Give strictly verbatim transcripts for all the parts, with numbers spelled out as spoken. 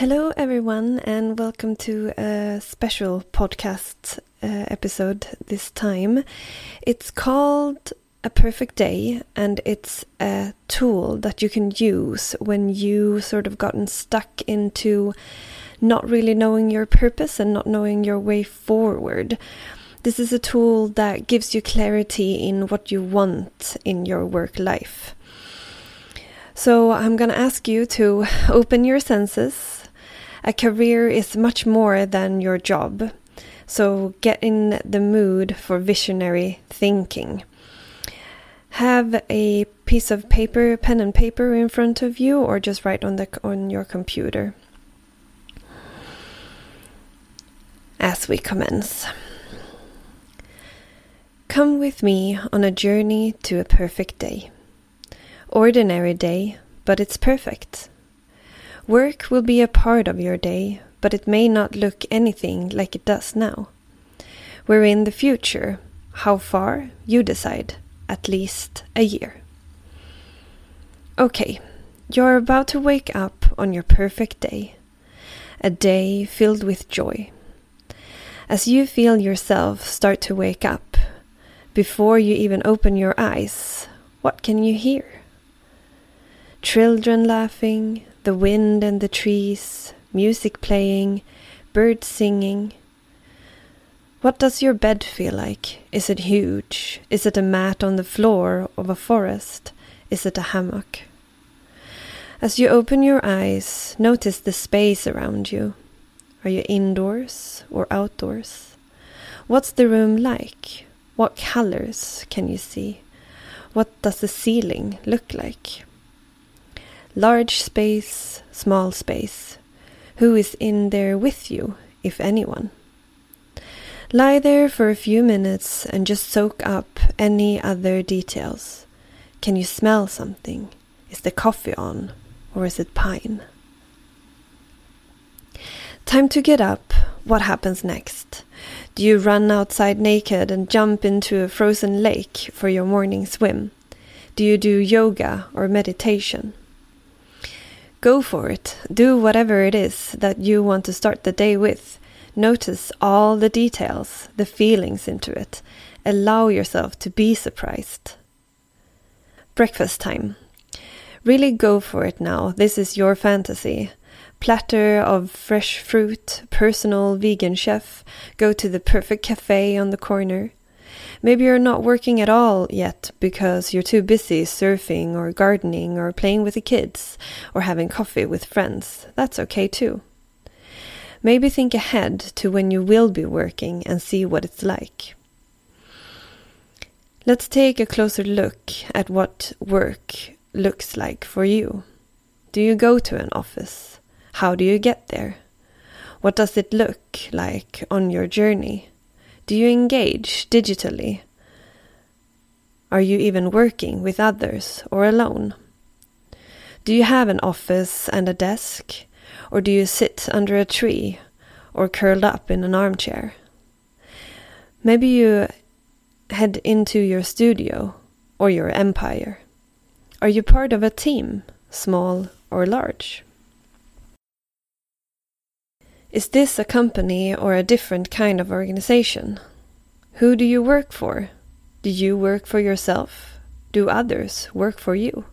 Hello everyone, and welcome to a special podcast uh, episode this time. It's called A Perfect Day, and it's a tool that you can use when you sort of gotten stuck into not really knowing your purpose and not knowing your way forward. This is a tool that gives you clarity in what you want in your work life. So I'm going to ask you to open your senses. A career is much more than your job, so get in the mood for visionary thinking. Have a piece of paper, pen and paper in front of you, or just write on the on your computer. As we commence, come with me on a journey to a perfect day. Ordinary day, but it's perfect. Work will be a part of your day, but it may not look anything like it does now. We're in the future. How far? You decide. At least a year. Okay, you're about to wake up on your perfect day. A day filled with joy. As you feel yourself start to wake up, before you even open your eyes, what can you hear? Children laughing, the wind and the trees, music playing, birds singing. What does your bed feel like? Is it huge? Is it a mat on the floor of a forest? Is it a hammock? As you open your eyes, notice the space around you. Are you indoors or outdoors? What's the room like? What colors can you see? What does the ceiling look like? Large space, small space. Who is in there with you, if anyone? Lie there for a few minutes and just soak up any other details. Can you smell something? Is the coffee on, or is it pine? Time to get up. What happens next? Do you run outside naked and jump into a frozen lake for your morning swim? Do you do yoga or meditation? Go for it. Do whatever it is that you want to start the day with. Notice all the details, the feelings into it. Allow yourself to be surprised. Breakfast time. Really go for it now. This is your fantasy. Platter of fresh fruit, personal vegan chef. Go to the perfect cafe on the corner. Maybe you're not working at all yet because you're too busy surfing or gardening or playing with the kids or having coffee with friends. That's okay too. Maybe think ahead to when you will be working and see what it's like. Let's take a closer look at what work looks like for you. Do you go to an office? How do you get there? What does it look like on your journey? Do you engage digitally? Are you even working with others or alone? Do you have an office and a desk? Or do you sit under a tree or curled up in an armchair? Maybe you head into your studio or your empire. Are you part of a team, small or large? Is this a company or a different kind of organization? Who do you work for? Do you work for yourself? Do others work for you?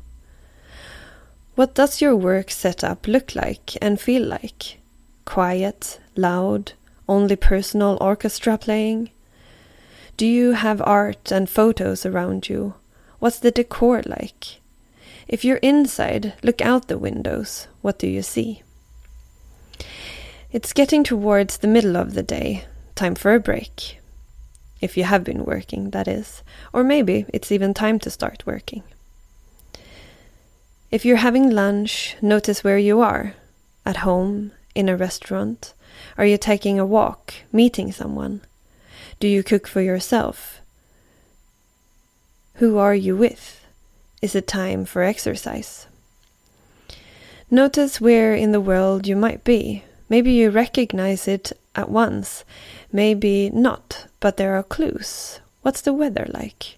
What does your work setup look like and feel like? Quiet, loud, only personal orchestra playing? Do you have art and photos around you? What's the decor like? If you're inside, look out the windows. What do you see? It's getting towards the middle of the day. Time for a break. If you have been working, that is. Or maybe it's even time to start working. If you're having lunch, notice where you are. At home, in a restaurant. Are you taking a walk, meeting someone? Do you cook for yourself? Who are you with? Is it time for exercise? Notice where in the world you might be. Maybe you recognize it at once, maybe not, but there are clues. What's the weather like?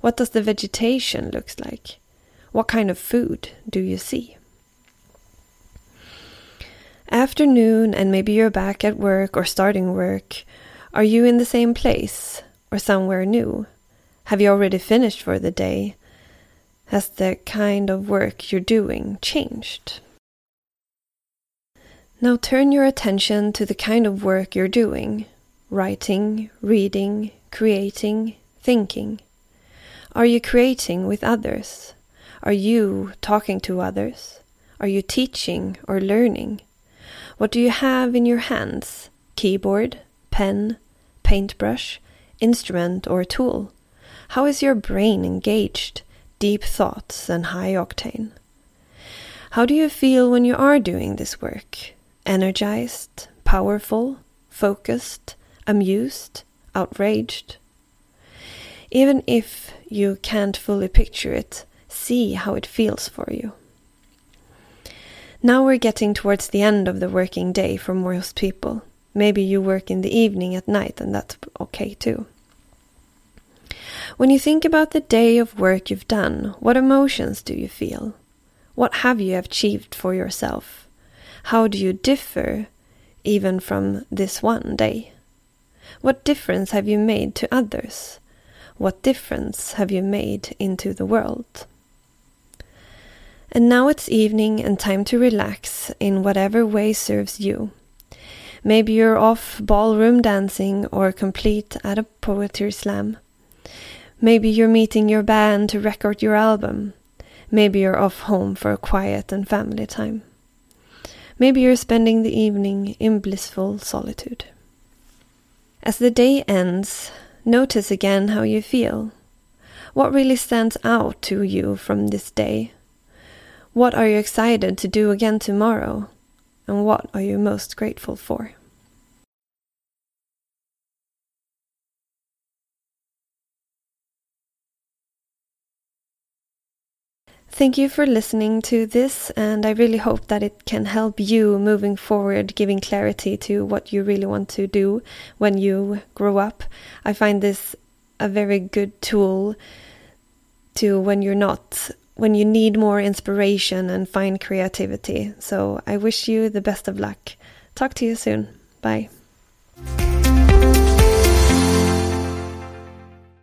What does the vegetation look like? What kind of food do you see? After noon, and maybe you're back at work or starting work. Are you in the same place or somewhere new? Have you already finished for the day? Has the kind of work you're doing changed? Now turn your attention to the kind of work you're doing. Writing, reading, creating, thinking. Are you creating with others? Are you talking to others? Are you teaching or learning? What do you have in your hands? Keyboard, pen, paintbrush, instrument or tool? How is your brain engaged? Deep thoughts and high octane. How do you feel when you are doing this work? Energized, powerful, focused, amused, outraged? Even if you can't fully picture it, see how it feels for you. Now we're getting towards the end of the working day for most people. Maybe you work in the evening at night, and that's okay too. When you think about the day of work you've done, what emotions do you feel? What have you achieved for yourself? How do you differ even from this one day? What difference have you made to others? What difference have you made into the world? And now it's evening and time to relax in whatever way serves you. Maybe you're off ballroom dancing or complete at a poetry slam. Maybe you're meeting your band to record your album. Maybe you're off home for a quiet and family time. Maybe you're spending the evening in blissful solitude. As the day ends, notice again how you feel. What really stands out to you from this day? What are you excited to do again tomorrow? And what are you most grateful for? Thank you for listening to this, and I really hope that it can help you moving forward, giving clarity to what you really want to do when you grow up. I find this a very good tool to when you're not, when you need more inspiration and find creativity. So I wish you the best of luck. Talk to you soon. Bye.